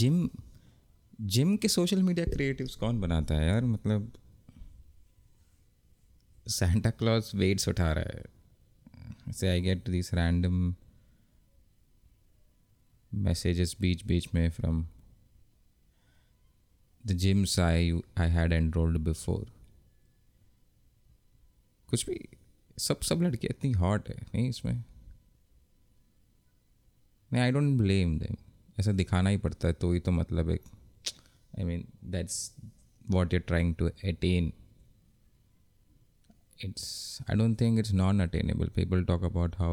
Gym के social media creatives कौन बनाता है यार? मतलब सांता क्लॉज वेट्स उठा रहा है से I get this random messages बीच में from the gyms I had enrolled before. कुछ भी सब लड़कियाँ इतनी हॉट है नहीं इसमें, नहीं, I don't blame them. ऐसा दिखाना ही पड़ता है तो ही तो मतलब एक I mean that's what you're trying to attain. I don't think it's non-attainable. People talk about how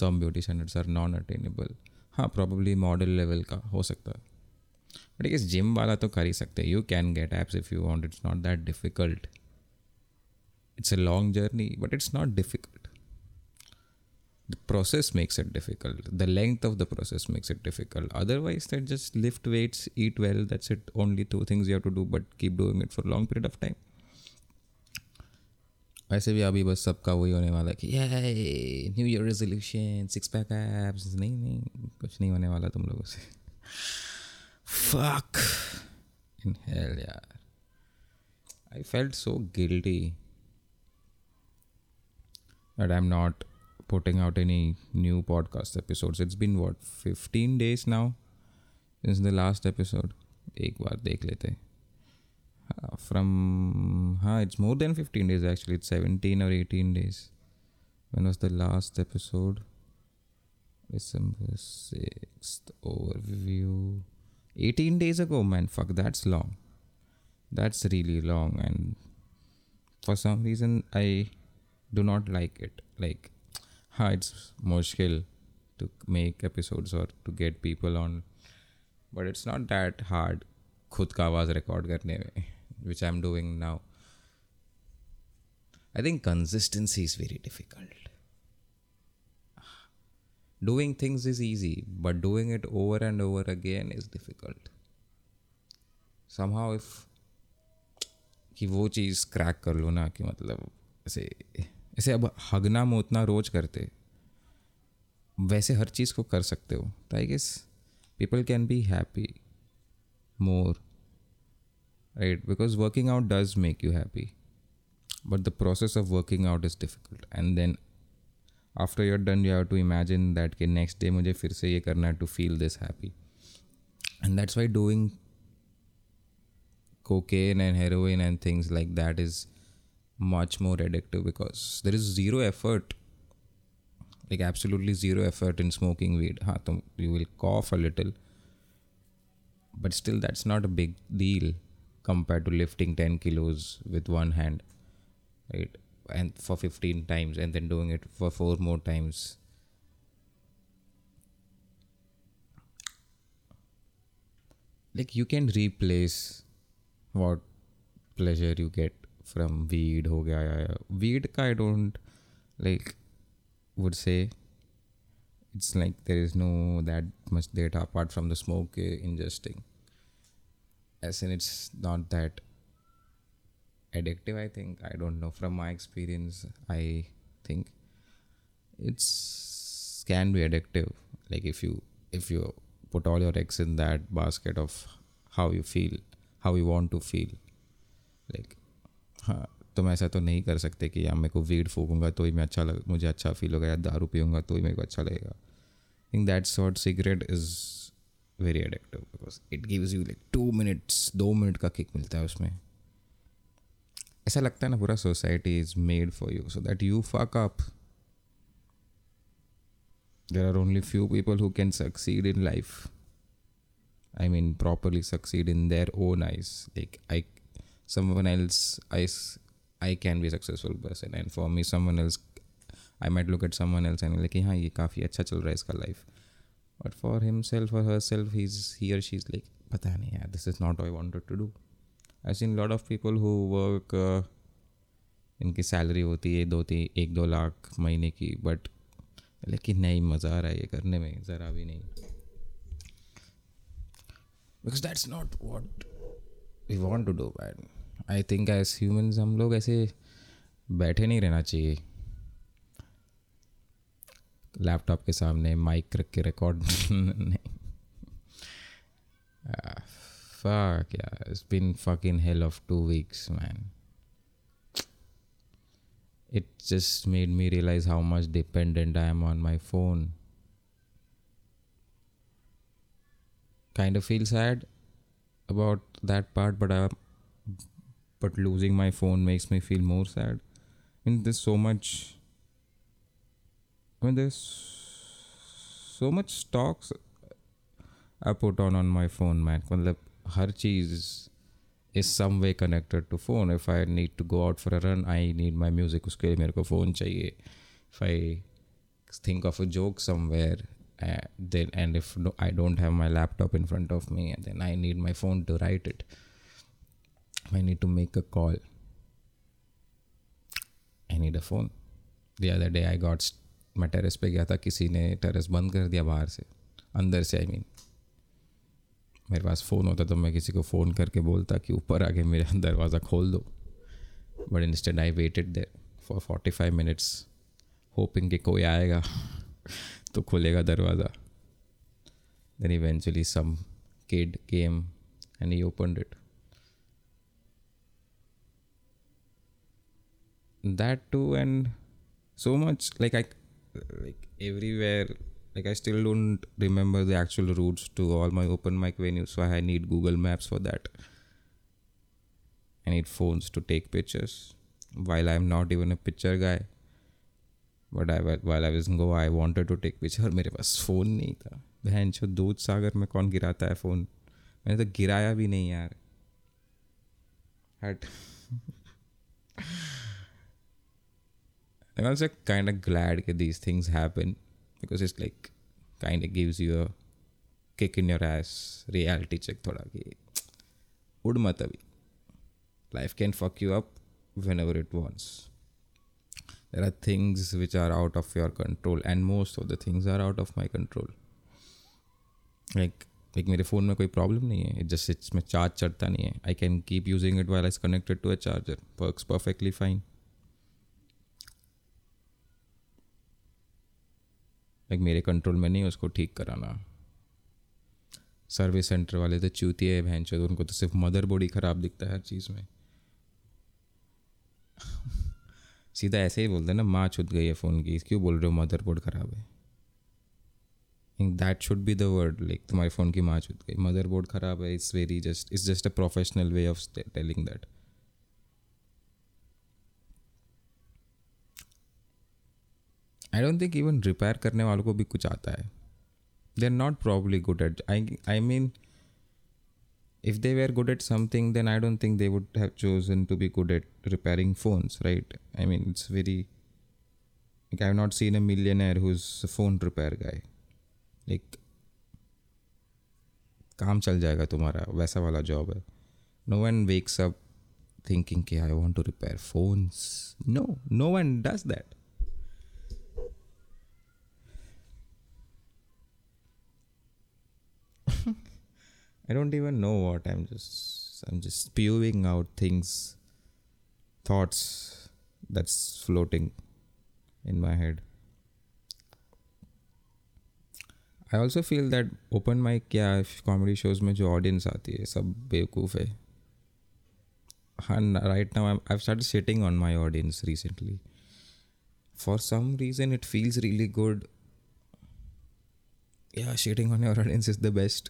some beauty standards are non-attainable. हाँ, probably model level का हो सकता है, बट इस जिम वाला तो कर ही सकते हैं. You can get abs if you want. It's not that difficult. It's a long journey but it's not difficult. The process makes it difficult. The length of the process makes it difficult. Otherwise that just lift weights, eat well, that's it. Only two things you have to do, but keep doing it for long period of time. वैसे भी अभी बस सबका वही होने वाला है कि ये new year resolution, six pack abs. नहीं कुछ नहीं होने वाला तुम लोगों से. फक इन हेल यार. I felt so guilty that I am not putting out any new podcast episodes. It's been what 15 days now since the last episode. एक बार देख लेते हैं. It's more than 15 days actually. It's 17 or 18 days. When was the last episode? December 6th. Overview. 18 days ago, man. Fuck, that's long. That's really long. And for some reason, I do not like it. Like, it's mushkil to make episodes or to get people on. But it's not that hard. खुद का आवाज़ record करने में which I'm doing now. I think consistency is very difficult. Doing things is easy, but doing it over and over again is difficult. Somehow if कि वो चीज़ crack कर लो ना, कि मतलब ऐसे ऐसे अब हगना मोतना रोज करते वैसे हर चीज़ को कर सकते हो. तो I guess people can be happy more, right? Because working out does make you happy, but the process of working out is difficult. And then after you're done, you have to imagine that ke next day mujhe fir se ye karna hai to feel this happy. And that's why doing cocaine and heroin and things like that is much more addictive, because there is zero effort, like absolutely zero effort in smoking weed. You will cough a little, but still that's not a big deal compared to lifting 10 kilos with one hand, right? And for 15 times and then doing it for 4 more times. Like, you can replace what pleasure you get from weed. Ho gaya weed ka, I don't like would say it's like there is no that much data apart from the smoke ingesting, as in it's not that addictive. I think, I don't know, from my experience I think it's can be addictive, like if you put all your eggs in that basket of how you feel, how you want to feel. Like तुम ऐसा तो नहीं कर सकते कि यार मेरे को वीड फूकूंगा तो ही मैं अच्छा लग मुझे अच्छा फील होगा, या दारू पीऊँगा तो ही मेरे को अच्छा लगेगा. I think that sort cigarette is very addictive, because it gives you like 2 minute का किक मिलता है उसमें. ऐसा लगता है ना पूरा society is made for you so that you fuck up. There are only few people who can succeed in life. I mean properly succeed in their own eyes. Like I someone else eyes I can be a successful person, and for me someone else, I might look at someone else and be like हाँ ये काफ़ी अच्छा चल रहा है इसका life. But for himself or herself, he or she is like पता नहीं यार, this is not what I wanted to do. I've seen lot of people who work, इनकी सैलरी होती है 1-2 लाख महीने की, बट लेकिन नहीं मज़ा आ रहा है ये करने में ज़रा भी नहीं. Because that's not what we want to do, man. I think as humans हम लोग ऐसे बैठे नहीं रहना चाहिए लैपटॉप के सामने माइक रख के रिकॉर्ड. नहीं Fuck yeah, it's been fucking hell of 2 weeks, man. It just made me realize how much dependent I am on my phone. Kind of feel sad about that part, but losing my phone makes me feel more sad. I mean, there's so much stocks I put on my phone, man. Har cheez is some way connected to phone. If I need to go out for a run, I need my music. उसके लिए मेरे को phone चाहिए. If I think of a joke somewhere, if I don't have my laptop in front of me, then I need my phone to write it. If I need to make a call, I need a phone. The other day मैं terrace पे गया था, किसी ने terrace बंद कर दिया बाहर से, अंदर से I mean. मेरे पास फ़ोन होता तो मैं किसी को फ़ोन करके बोलता कि ऊपर आके मेरा दरवाज़ा खोल दो. But instead I waited there for 45 minutes hoping कि कोई आएगा तो खुलेगा दरवाज़ा. Then eventually some kid came and he opened it. That too and so much like everywhere. Like, I still don't remember the actual routes to all my open mic venues, so I need Google Maps for that. I need phones to take pictures, while I'm not even a picture guy. But while I was in Goa, I wanted to take picture, और मेरे पास phone नहीं था. बहन चो, दूध सागर में कौन गिराता है फ़ोन? मैंने तो गिराया भी नहीं यार. हट. I'm also kind of glad that these things happen. Because it's like kind of gives you a kick in your ass, reality check thoda ki ud mat abhi. Life can fuck you up whenever it wants. There are things which are out of your control, and most of the things are out of my control. Like मेरे phone में कोई problem नहीं है, it's में charge चढ़ता नहीं है. I can keep using it while it's connected to a charger. Works perfectly fine. मेरे कंट्रोल में नहीं उसको ठीक कराना. सर्विस सेंटर वाले तो चूतिए है भैंस, उनको तो सिर्फ मदरबोर्ड ही ख़राब दिखता है हर चीज़ में. सीधा ऐसे ही बोलते हैं ना, माँ छूट गई है फ़ोन की, क्यों बोल रहे हो मदरबोर्ड ख़राब है? That should be the word. Like तुम्हारे फ़ोन की माँ छूट गई, मदरबोर्ड ख़राब है. It's just a professional way of telling that. I don't think even repair करने वालों को भी कुछ आता है. They're not probably good at. I mean, if they were good at something, then I don't think they would have chosen to be good at repairing phones, right? I mean, it's very. Like, I've not seen a millionaire who's a phone repair guy. Like, काम चल जाएगा तुम्हारा, वैसा वाला job है. No one wakes up thinking कि I want to repair phones. No one does that. I don't even know what I'm just spewing out thoughts that's floating in my head. I also feel that open mic या comedy shows में जो audience आती है सब बेवकूफ़ है. And right now I've started sitting on my audience recently. For some reason it feels really good. Yeah, sitting on your audience is the best.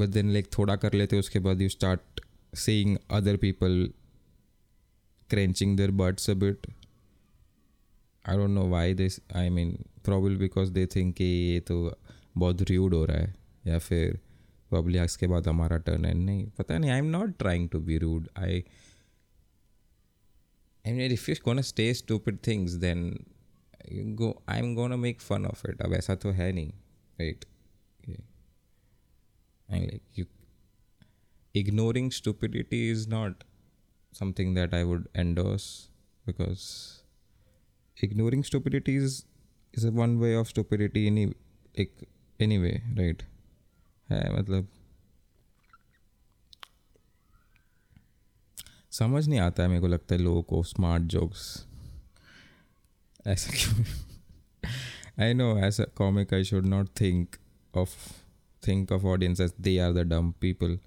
But then like थोड़ा कर लेते, उसके बाद you start seeing other people crunching their butts a bit. I don't know why this. I mean, probably because they think कि ये तो बहुत rude हो रहा है, या फिर probably इसके बाद हमारा turn है. नहीं पता नहीं. I'm not trying to be rude. I mean, if you're gonna say stupid things, then you go. I'm gonna make fun of it. अब ऐसा तो है नहीं, right? And like you, ignoring stupidity is not something that I would endorse, because ignoring stupidity is a one way of stupidity anyway, right? समझ नहीं आता है मेरे को, लगता है लोगों को स्मार्ट जोक्स ऐसा क्यों. I know as a comic I should not think of think of audience as they are the dumb people.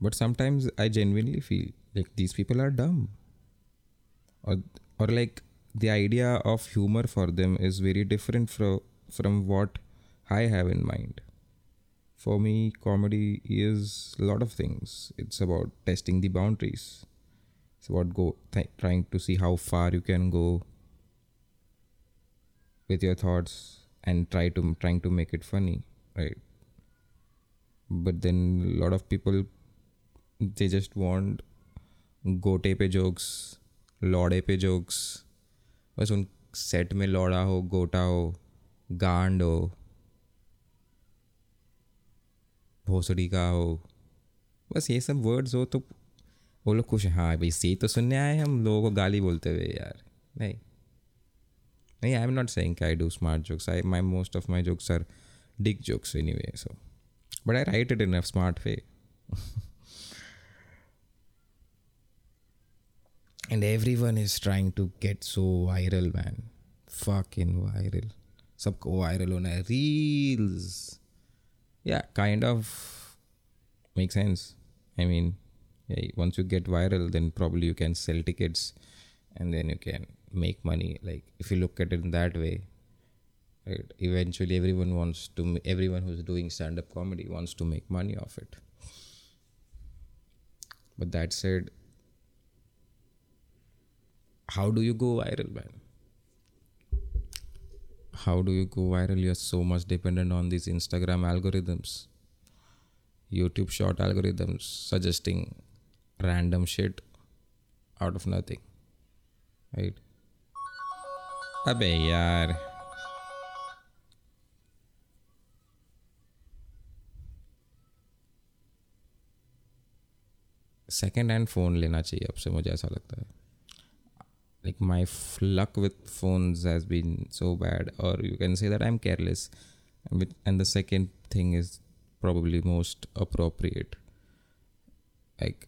But sometimes I genuinely feel like these people are dumb. Or like the idea of humor for them is very different from what I have in mind. For me, comedy is a lot of things. It's about testing the boundaries. It's about trying to see how far you can go with your thoughts and trying to make it funny, right? But then a lot of people, they just want गोटे पे jokes, लौड़े पे jokes, बस उन set में लौड़ा हो, गोटा हो, गांड हो, भोसड़ी का हो, बस ये सब वर्ड्स हो तो वो लोग खुश हैं. हाँ भाई, से तो सुनने आए हम लोगों को गाली बोलते हुए. यार नहीं, I am not saying I do smart jokes. I my most of my jokes are dick jokes anyway, so but I write it in a smart way. And everyone is trying to get so viral, man. Fucking viral. Sabko viral hona hai. Reels. Yeah, kind of makes sense. I mean, yeah, once you get viral, then probably you can sell tickets and then you can make money. Like, if you look at it in that way, right? Eventually everyone who's doing stand-up comedy wants to make money off it. But that said, how do you go viral, man? How do you go viral? You're so much dependent on these Instagram algorithms, YouTube short algorithms suggesting random shit out of nothing, right? Abey yaar. Second hand phone lena chahiye ab se, mujhe aisa lagta hai. Like my luck with phones has been so bad, or you can say that I'm careless. And the second thing is probably most appropriate. Like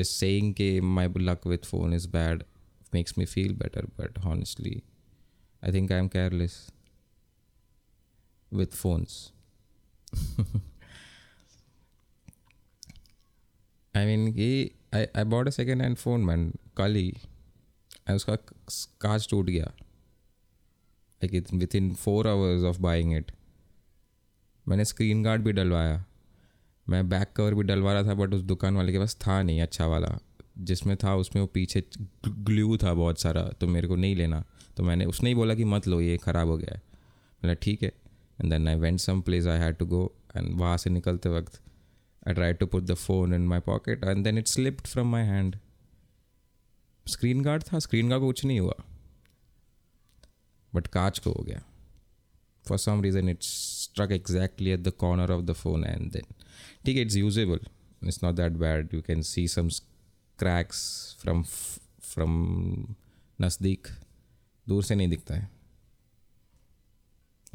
just saying that my luck with phone is bad makes me feel better. But honestly, I think I'm careless with phones. I mean, I bought a second hand phone, man. कल ही and उसका कांच टूट गया. Like it's within 4 hours of buying it. मैंने screen guard भी डलवाया, मैं back cover भी डलवा रहा था, बट उस दुकान वाले के पास था नहीं अच्छा वाला. जिसमें था उसमें वो पीछे ग्लू था बहुत सारा, तो मेरे को नहीं लेना. तो मैंने उसने ही बोला कि मत लो, ये ख़राब हो गया है. मैंने ठीक है. And then I went some place I had to go, and वहाँ से निकलते वक्त I tried to put the phone in my pocket and then it slipped from my hand. Screen guard tha, screen guard ko kuch nahi hua. But kaanch ko ho gaya. For some reason it struck exactly at the corner of the phone, and then ठीक है, it's usable. It's not that bad. You can see some cracks from नज़दीक. दूर से नहीं दिखता है.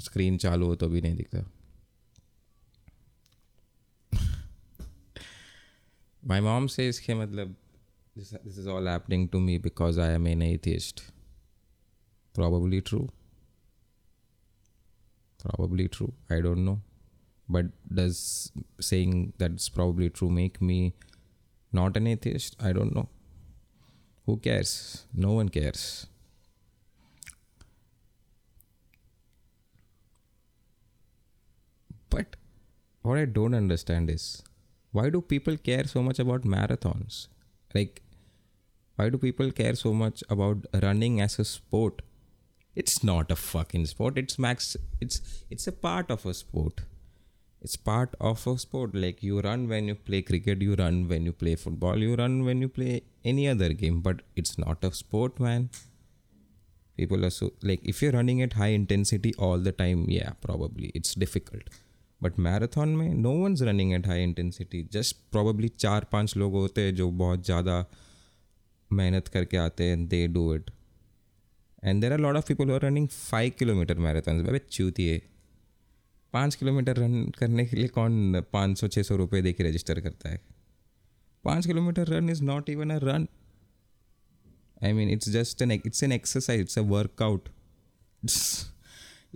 Screen चालू हो तो भी नहीं दिखता. My mom says ke matlab this is all happening to me because I am an atheist. Probably true. I don't know. But does saying that's probably true make me not an atheist? I don't know. Who cares? No one cares. But what I don't understand is, why do people care so much about marathons? Like, why do people care so much about running as a sport? It's not a fucking sport. It's a part of a sport. It's part of a sport. Like, you run when you play cricket, you run when you play football, you run when you play any other game. But it's not a sport, man. People are so... Like, if you're running at high intensity all the time, yeah, probably. It's difficult. But marathon में no one's running at high intensity. Just probably 4-5 लोग होते हैं जो बहुत ज़्यादा मेहनत करके आते हैं. They do it. And there are lot of people who are running 5 kilometre marathon. भाई चूती है. 5 किलोमीटर रन करने के लिए कौन 500-600 रुपये दे के रजिस्टर करता है? 5 kilometre run is not even a run. I mean, it's just an exercise. It's a workout.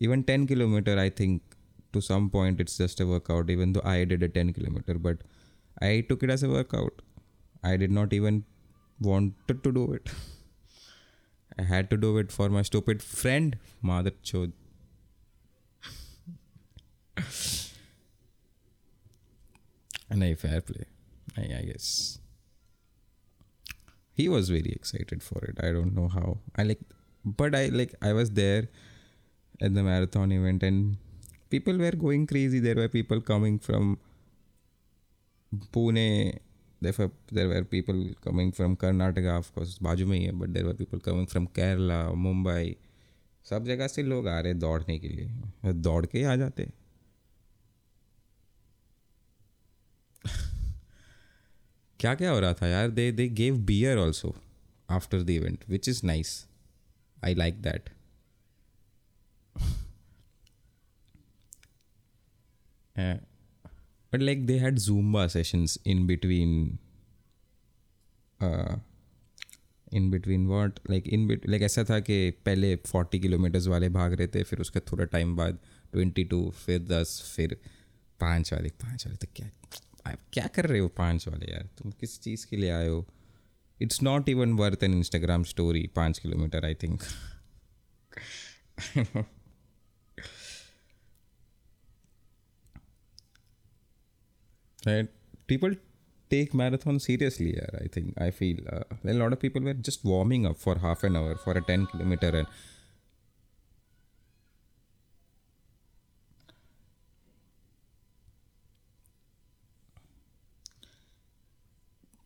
Even 10 kilometer, I think to some point it's just a workout, even though I did a 10 kilometer, but I took it as a workout. I did not even wanted to do it. I had to do it for my stupid friend, Mother Chod. No, fair play, I guess. He was very excited for it. I don't know how. I was there at the marathon event and people were going crazy. There were people coming from Pune. There were people coming from Karnataka, of course, बाजू में ही है, but there were people coming from Kerala, Mumbai. सब जगह से लोग आ रहे दौड़ने के लिए, दौड़ के आ जाते. क्या क्या हो रहा था यार. They gave beer also after the event, which is nice. I like that. But like they had Zumba sessions in between what? Like ऐसा था कि पहले 40 किलोमीटर्स वाले भाग रहे थे, फिर उसका थोड़ा टाइम बाद 22, फिर 10, फिर 5 वाले. तो क्या कर रहे हो 5 वाले यार, तुम किस चीज़ के लिए आए हो? It's not even worth an Instagram story, 5 kilometre I think. Right. People take marathon seriously, yaar, I think. I feel a lot of people were just warming up for half an hour for a 10 kilometer run.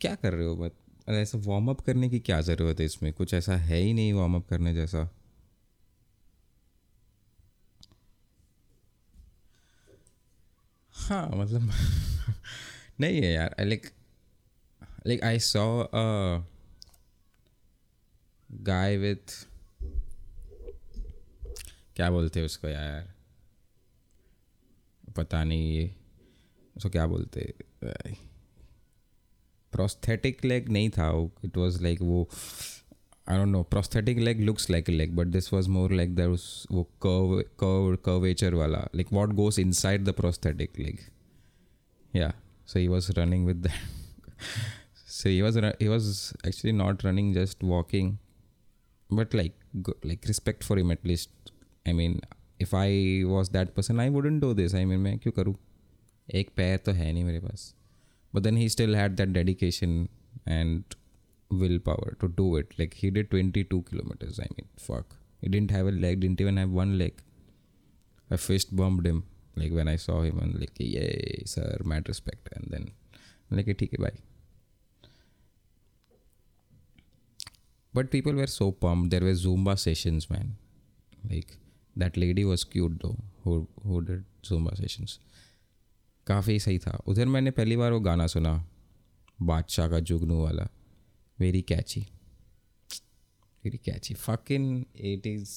क्या कर रहे हो बस, ऐसा warm up करने की क्या ज़रूरत है इसमें? कुछ ऐसा है ही नहीं वार्म अप करने जैसा. हाँ मतलब नहीं है यार. Like I saw a guy with, क्या बोलते हैं उसको यार, पता नहीं उसको क्या बोलते. प्रोस्थेटिक लेग नहीं था वो. इट वाज लाइक वो I don't know. Prosthetic leg looks like a leg but this was more like that वो कर्वेचर वाला, like what goes inside the prosthetic leg. Yeah so he was running with that. So he was actually not running, just walking, but like respect for him at least. I mean, if I was that person, I wouldn't do this. I mean, मैं क्यों करूँ, एक पैर तो है नहीं मेरे पास. But then he still had that dedication and willpower to do it. Like he did 22 kilometers. I mean, fuck, he didn't have a leg, didn't even have one leg. I fist bumped him. Like when I saw him, I'm like, yay, sir, mad respect. And then I'm like, okay, bye. But people were so pumped. There were Zumba sessions, man. Like that lady was cute though, who did Zumba sessions. काफ़ी सही था. उधर मैंने पहली बार वो गाना सुना, बादशाह का जुगनू वाला. Very catchy fucking 80s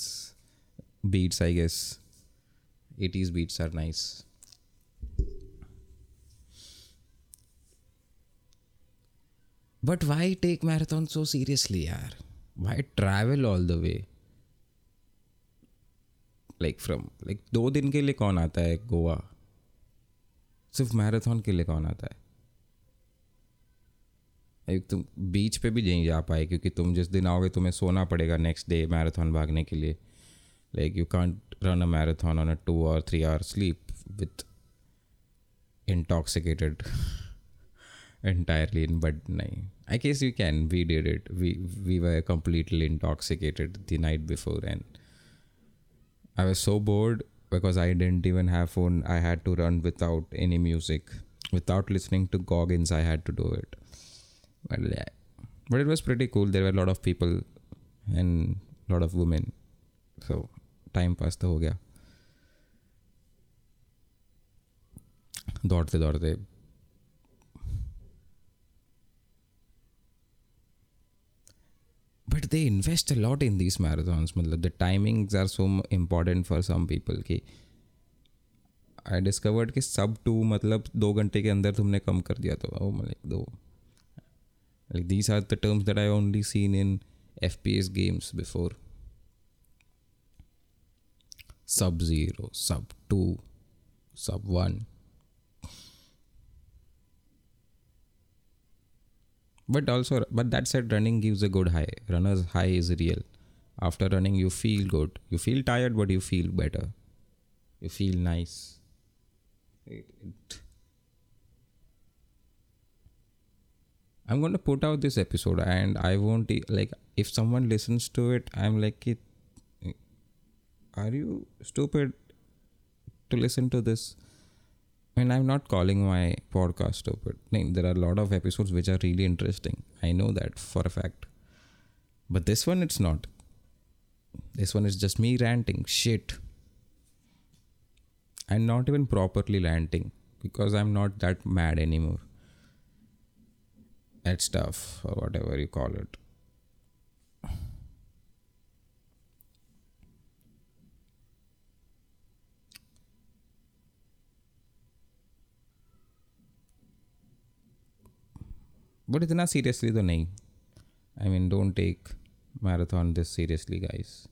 beats, I guess. 80s beats are nice. But why take marathon so seriously, yaar? Why travel all the way? Like 2 दिन के लिए कौन आता है गोवा? सिर्फ मैराथन के लिए कौन आता है? एक तुम बीच पे भी नहीं जा पाए क्योंकि तुम जिस दिन आओगे तुम्हें सोना पड़ेगा नेक्स्ट डे मैराथन भागने के लिए. Like you can't run a marathon on a 2 or 3 hour sleep with intoxicated entirely in bed. Nahi, I guess you can. We did it. We were completely intoxicated the night before, and I was so bored because I didn't even have phone. I had to run without any music, without listening to Goggins. I had to do it, but it was pretty cool. There were a lot of people and a lot of women, so. Time pass तो हो गया दौड़ते दौड़ते. But they invest a lot in these marathons. मतलब the timings are so important for some people कि I discovered कि सब 2 मतलब 2 घंटे के अंदर तुमने कम कर दिया तो ओ लाइक दो. Like these are the terms that I only seen in FPS games before. sub-0, sub-2, sub-1. But that said, running gives a good high. Runner's high is real. After running, you feel good. You feel tired, but you feel better. You feel nice. I'm going to put out this episode, and I won't, like, if someone listens to it, I'm like, are you stupid to listen to this? I mean, I'm not calling my podcast stupid. I mean, there are a lot of episodes which are really interesting. I know that for a fact. But this one, it's not. This one is just me ranting shit. And not even properly ranting, because I'm not that mad anymore at stuff or whatever you call it. But it's not seriously though. I mean, don't take marathon this seriously, guys.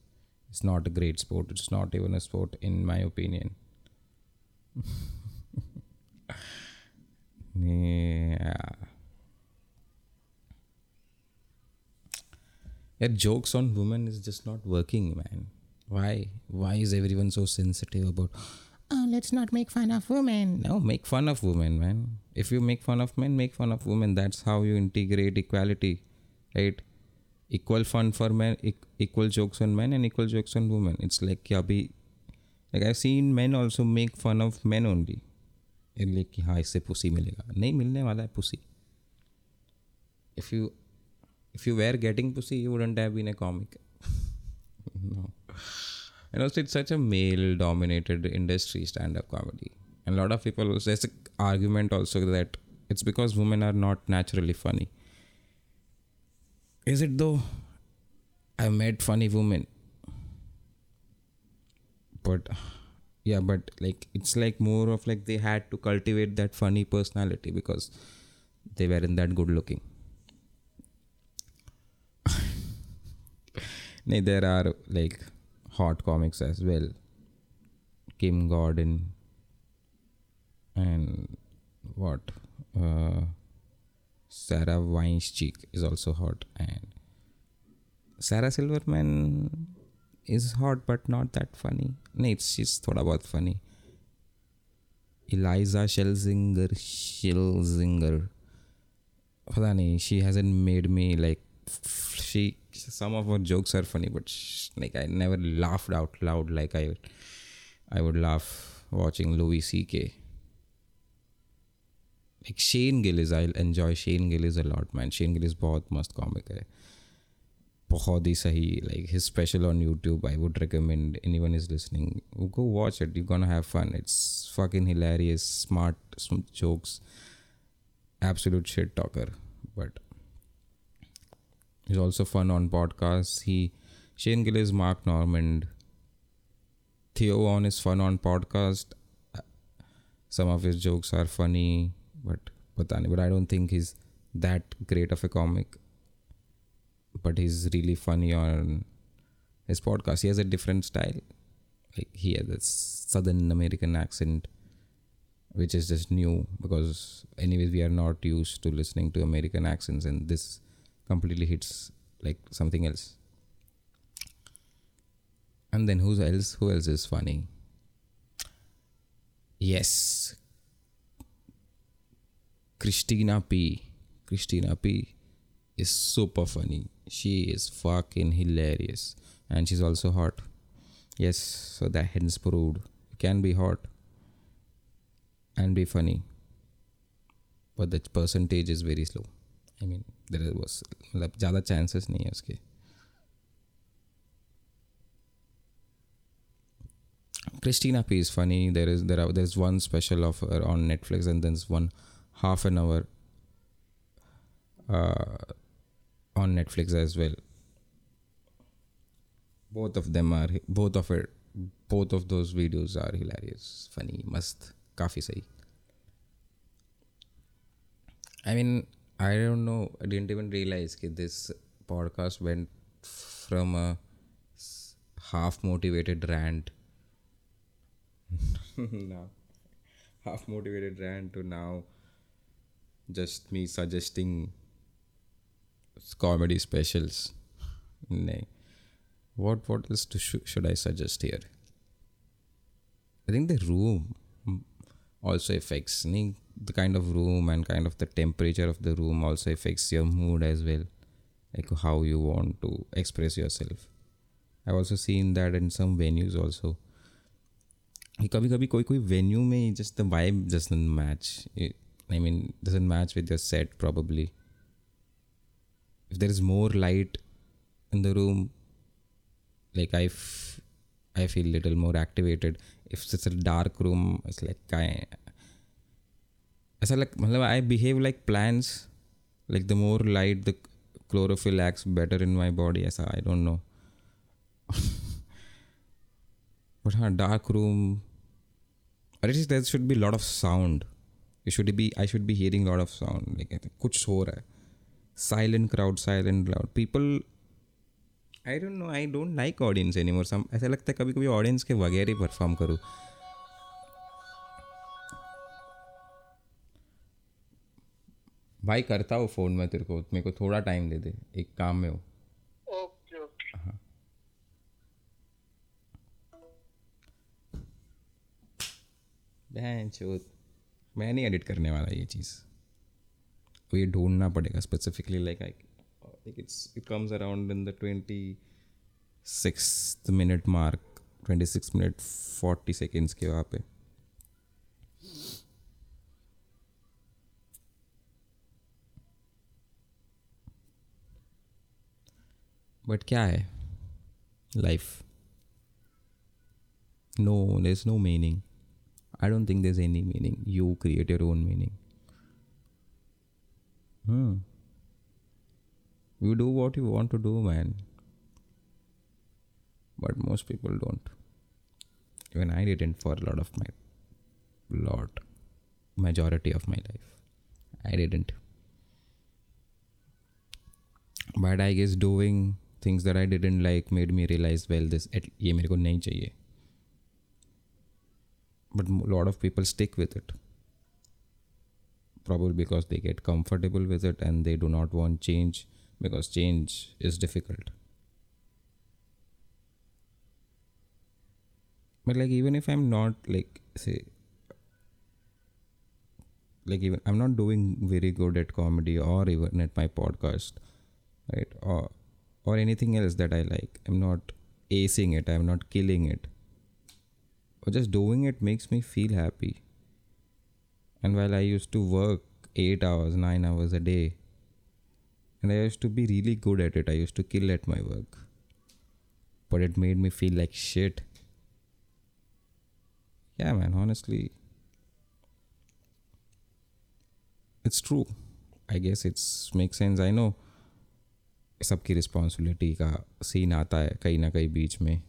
It's not a great sport. It's not even a sport, in my opinion. Yeah, jokes on women is just not working, man. Why is everyone so sensitive about, oh, let's not make fun of women? No, make fun of women, man. If you make fun of men, make fun of women. That's how you integrate equality, right? Equal fun for men, equal jokes on men and equal jokes on women. It's like, like I've seen men also make fun of men only. Like, हाँ इससे pussy मिलेगा, नहीं मिलने वाला है pussy. If you were getting pussy, you wouldn't have been a comic. No. And also, it's such a male-dominated industry, stand-up comedy. And a lot of people also, there's an argument also that it's because women are not naturally funny. Is it though? I've met funny women. But yeah, but like, it's like more of like they had to cultivate that funny personality because they weren't that good looking. No, there are like hot comics as well. Kim Gordon and what? Sarah Weinstein is also hot, and Sarah Silverman is hot but not that funny. No, she's thoda bahut funny. Eliza Shelzinger. Pata nahi, she hasn't made me like, some of her jokes are funny, but like I never laughed out loud like I would laugh watching Louis C.K. Like Shane Gillis, I enjoy Shane Gillis a lot, man. Shane Gillis बहुत मस्त comic है, बहुत ही सही. Like his special on YouTube, I would recommend anyone is listening, go watch it. You're gonna have fun. It's fucking hilarious, smart, some jokes, absolute shit talker, but he's also fun on podcasts. Shane Gillis, Mark Normand, Theo Vaughn is fun on podcast. Some of his jokes are funny, but I don't think he's that great of a comic. But he's really funny on his podcast. He has a different style. Like he has a Southern American accent, which is just new because anyways we are not used to listening to American accents, and this completely hits like something else. And then who else is funny? Yes, Christina P is super funny. She is fucking hilarious, and she's also hot. Yes, so that hence proved you can be hot and be funny, but the percentage is very slow. I mean, there was ज़्यादा chances नहीं है उसके. Christina P is funny. There's one special of her on Netflix, and there's one half an hour on Netflix as well. Both of those videos are hilarious, funny, must, काफी सही. I mean, I don't know. I didn't even realize that this podcast went from a half-motivated rant No. Half motivated rant to now just me suggesting comedy specials. Nay. What else should I suggest here? I think the room also affects the kind of room and kind of the temperature of the room also affects your mood as well, like how you want to express yourself. I've also seen that in some venues also. Kabhi koi venue mein just the vibe doesn't match. I mean, doesn't match with your set probably. If there is more light in the room, like I feel little more activated. If it's a dark room, it's like I behave like plants. Like the more light, the chlorophyll acts better in my body. Aisa, I don't know. But dark room, or at least there should be a lot of sound. I should be hearing a lot of sound. Like kuch ho raha hai. Silent crowd. People, I don't know, I don't like audience anymore. ऐसा लगता है कभी-कभी audience के बगैर ही perform करूँ. भाई करता हूँ phone में मेरे को थोड़ा time दे दे, एक काम में हो. Okay. हाँ. बेंचोत, मैं नहीं edit करने वाला ये चीज़. वो ये ढूंढना पड़ेगा specifically like it comes around in the 26th minute mark, 26 minute 40 seconds के वहाँ पे. But क्या है life? No, there's no meaning. I don't think there's any meaning. You create your own meaning. You do what you want to do, man. But most people don't. Even I didn't for majority of my life. I didn't. But I guess doing things that I didn't like made me realize, well, ये मेरे को नहीं चाहिए. But a lot of people stick with it. Probably because they get comfortable with it and they do not want change. Because change is difficult. But even if I'm not even I'm not doing very good at comedy or even at my podcast, right? Or anything else that I like. I'm not acing it. I'm not killing it. Or just doing it makes me feel happy. And while I used to work 9 hours a day, and I used to be really good at it. I used to kill at my work. But it made me feel like shit. Yeah, man, honestly. It's true. I guess it makes sense. I know. सबकी responsibility का scene आता है कहीं ना कहीं बीच में.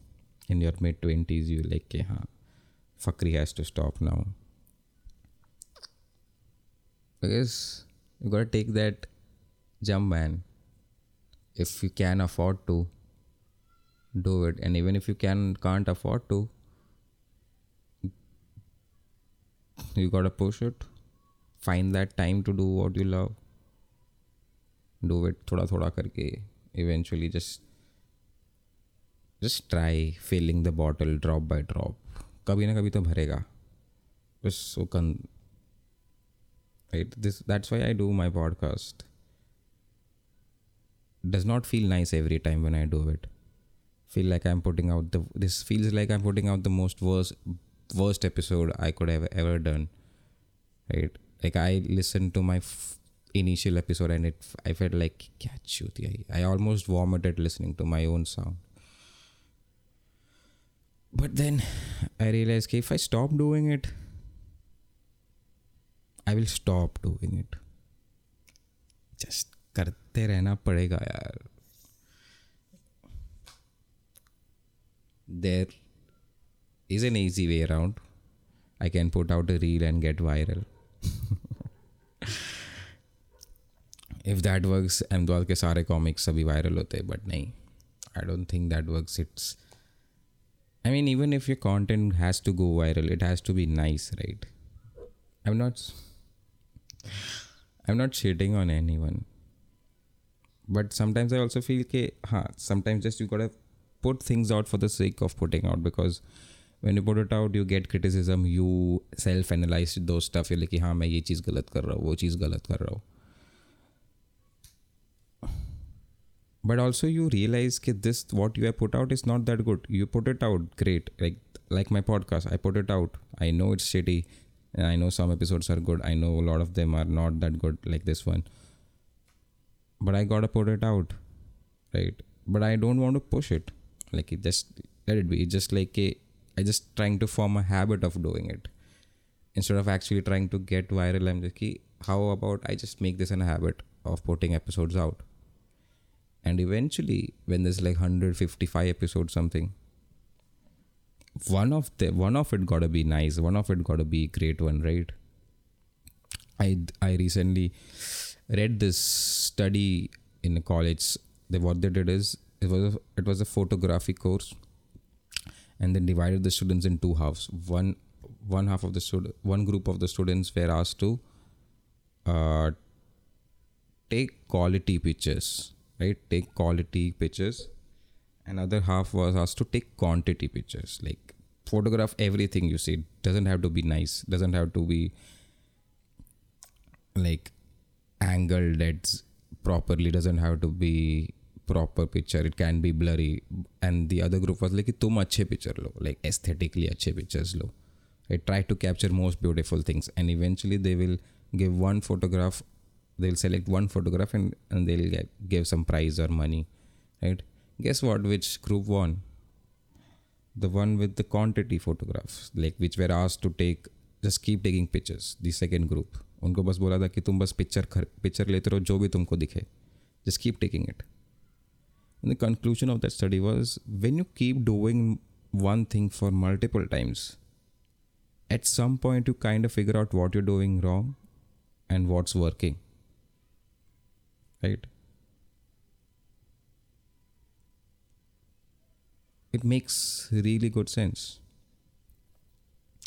In your mid-20s, you like, हाँ, fuckery has to stop now. I guess you gotta take that jump, man. If you can afford to, do it. And even if you can't afford to, you gotta push it. Find that time to do what you love. Do it thoda karke. Eventually just try filling the bottle drop by drop. Kabhi na kabhi to bharega. Just so right? That's why I do my podcast. Does not feel nice every time when I do it. Feels like I'm putting out the most worst episode I could have ever done. Right? Like I listened to my initial episode and I felt like kya chut yahi. I almost vomited listening to my own sound. But then I realized if I stop doing it, I will stop doing it. Just करते रहना पड़ेगा यार. There is an easy way around. I can put out a reel and get viral. If that works, Ahmedabad के सारे comics सभी viral होते हैं. But नहीं, I don't think that works. It's I mean, even if your content has to go viral, it has to be nice, right? I'm not shitting on anyone. But sometimes I also feel that sometimes just you gotta put things out for the sake of putting out, because when you put it out, you get criticism, you self-analyze those stuff. You're like, हाँ मैं ये चीज़ गलत कर रहा हूँ, वो चीज़ गलत कर रहा हूँ. But also you realize that this, what you have put out is not that good. You put it out, great. Like my podcast, I put it out. I know it's shitty. And I know some episodes are good. I know a lot of them are not that good, like this one. But I gotta put it out, right? But I don't want to push it. Like, it just let it be. It's just like I just trying to form a habit of doing it. Instead of actually trying to get viral, I'm just like, how about I just make this a habit of putting episodes out? And eventually, when there's like 155 episodes something, one of it gotta be nice, one of it gotta be great one, right? I recently read this study in a college. What they did is, it was a photography course, and they divided the students in two halves. One group of the students were asked to take quality pictures. Right, take quality pictures. Another half was asked to take quantity pictures. Like, photograph everything you see. Doesn't have to be nice. Doesn't have to be like angled LEDs properly. Doesn't have to be proper picture. It can be blurry. And the other group was like, तुम अच्छे picture लो. Like aesthetically अच्छे pictures low. Right, try to capture most beautiful things. And eventually they will give one photograph. They'll select one photograph and they'll give some prize or money, right? Guess what? Which group won? The one with the quantity photographs, like which were asked to take, just keep taking pictures. The second group, उनको बस बोला था कि तुम बस picture लेते रहो जो भी तुमको दिखे, just keep taking it. And the conclusion of that study was, when you keep doing one thing for multiple times, at some point you kind of figure out what you're doing wrong and what's working. Right? It makes really good sense.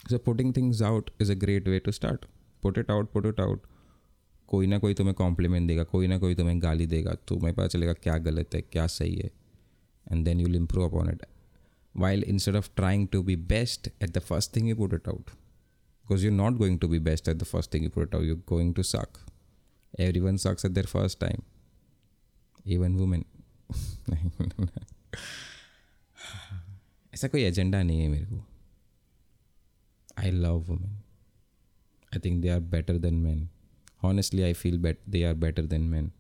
So putting things out is a great way to start. Put it out. कोई ना कोई तुम्हें compliment देगा, कोई ना कोई तुम्हें गाली देगा, तुम्हें पता चलेगा क्या गलत है, क्या सही है, and then you'll improve upon it. While instead of trying to be best at the first thing you put it out, because you're not going to be best at the first thing you put it out, you're going to suck. Everyone sucks at their first time. Even women. ऐसा कोई agenda नहीं है मेरे को. I love women. I think they are better than men. Honestly, I feel they are better than men.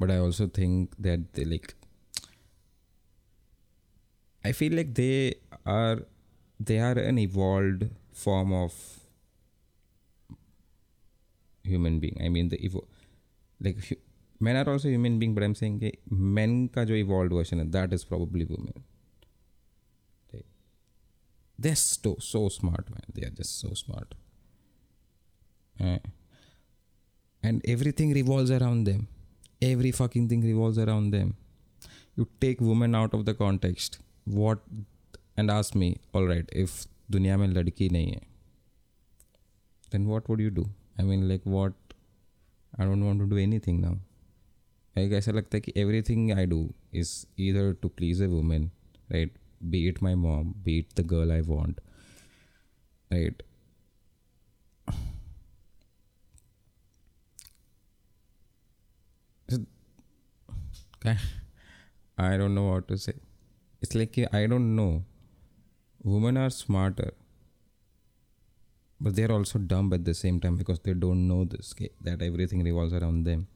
But I also think that they like... I feel like they are an evolved form of human being. I mean, men are also human being, but I'm saying that men ka jo evolved version hai, that is probably women. They're so smart, man. They are just so smart. And everything revolves around them. Every fucking thing revolves around them. You take women out of the context. What? And ask me, alright, if dunya mein ladki nahi hai, then what would you do? I mean, like what? I don't want to do anything now. Like, ऐसा लगता है कि everything I do is either to please a woman, right? Be it my mom, be it the girl I want, right? I don't know what to say. It's like, I don't know. Women are smarter. But they're also dumb at the same time, because they don't know this, that everything revolves around them.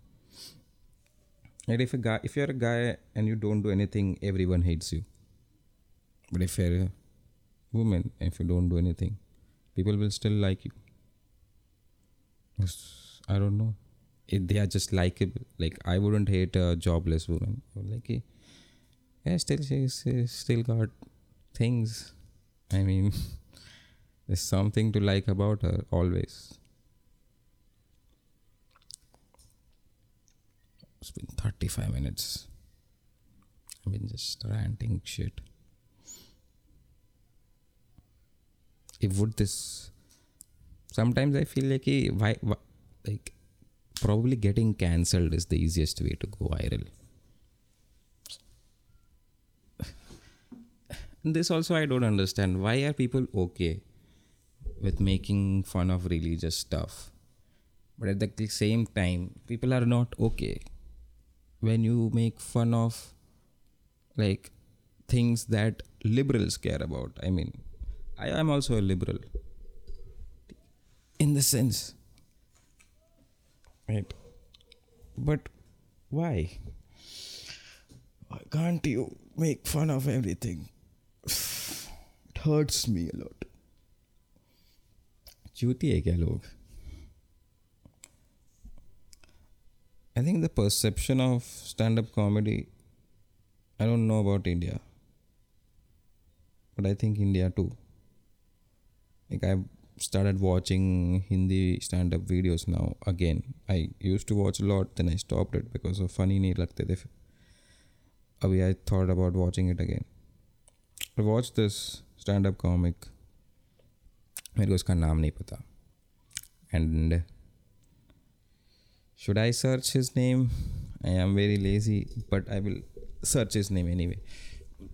And if you're a guy and you don't do anything, everyone hates you. But if you're a woman, if you don't do anything, people will still like you. I don't know. They are just likable. Like, I wouldn't hate a jobless woman. Like, yeah, she's still got things. I mean... There's something to like about her, always. It's been 35 minutes. I've been just ranting shit. If would this... Sometimes I feel like, hey, why like probably getting cancelled is the easiest way to go viral. This also I don't understand. Why are people okay with making fun of religious stuff? But at the same time, people are not okay when you make fun of like things that liberals care about. I mean, I am also a liberal. In the sense. Right. But why? Why can't you make fun of everything? It hurts me a lot. Chuti hai kya log? I think the perception of stand-up comedy, I don't know about India. But I think India too. Like I've started watching Hindi stand-up videos now again. I used to watch a lot, then I stopped it because of funny nahi lagte the. Abhi I thought about watching it again. I watched this stand-up comic. मेरे को उसका नाम नहीं पता. And should I search his name? I am very lazy, but I will search his name anyway.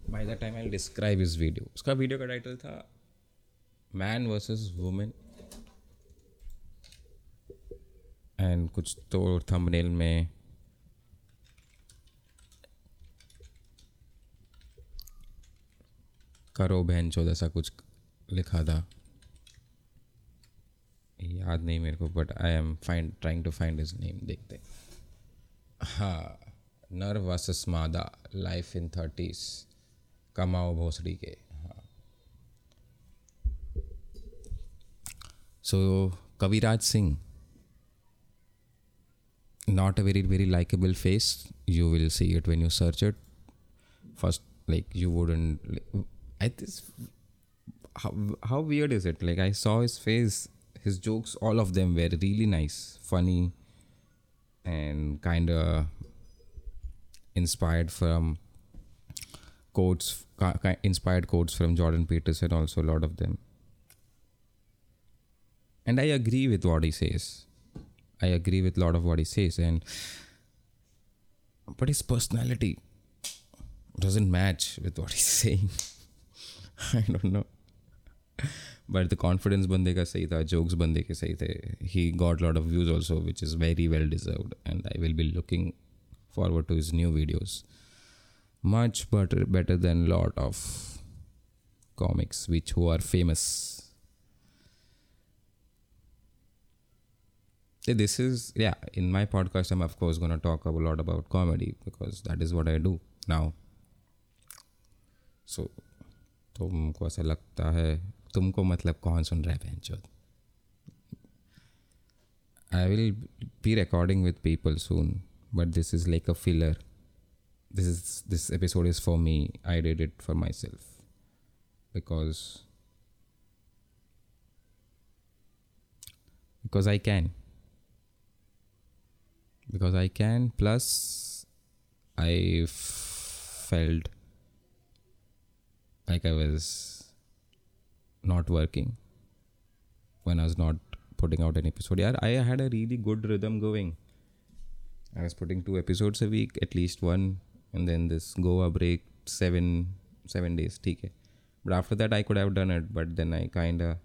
By that time, I'll describe his video. उसका video का title था Man vs. Woman. And कुछ तो thumbnail में करो बहन चोद ऐसा कुछ लिखा था. याद नहीं मेरे को, but I am trying to find his name. देखते हाँ. नर वर्सेस मादा, लाइफ इन 30s, कमाओ भोसड़ी के. हाँ. So Kaviraj Singh, not a very very likable face. You will see it when you search it. First, like you wouldn't. How weird is it? Like I saw his face. His jokes, all of them were really nice, funny, and kind of inspired from quotes, inspired quotes from Jordan Peterson, also a lot of them. And I agree with what he says. I agree with a lot of what he says, but his personality doesn't match with what he's saying. I don't know. But the confidence बंदे का सही था, jokes बंदे के सही थे. He got a lot of views also, which is very well deserved. And I will be looking forward to his new videos. Much better than lot of comics who are famous. This is, in my podcast I'm of course going to talk a lot about comedy because that is what I do now. So, तुमको ऐसा लगता है तुमको मतलब कौन सुन रहा है बहनचोद. I will be recording with people soon, but this is like a filler. This episode is for me. I did it for myself because I can. Because I can, plus I felt like I was not working when I was not putting out an episode. Yeah, I had a really good rhythm going. I was putting 2 episodes a week, at least one, and then this Goa break, 7 days. Okay. But after that I could have done it, but then I kind of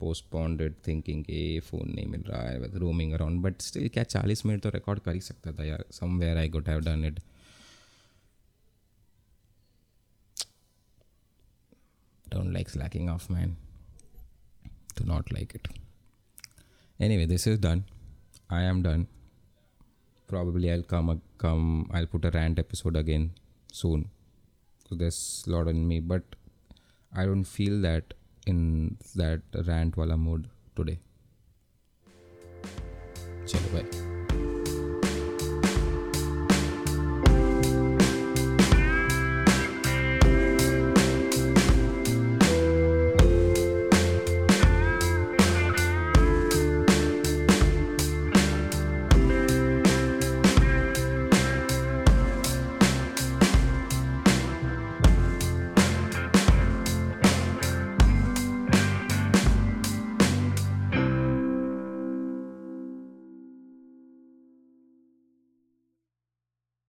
postponed it thinking hey, phone nahi mil raha, I was roaming around. But still kya 40 minute to record kar hi sakta tha yaar. Somewhere I could have done it. Don't like slacking off, man. Do not like it. Anyway, this is done. I am done. Probably I'll come. I'll put a rant episode again soon. So there's a lot in me, but I don't feel that in that rant wala mood today. Chalo bye.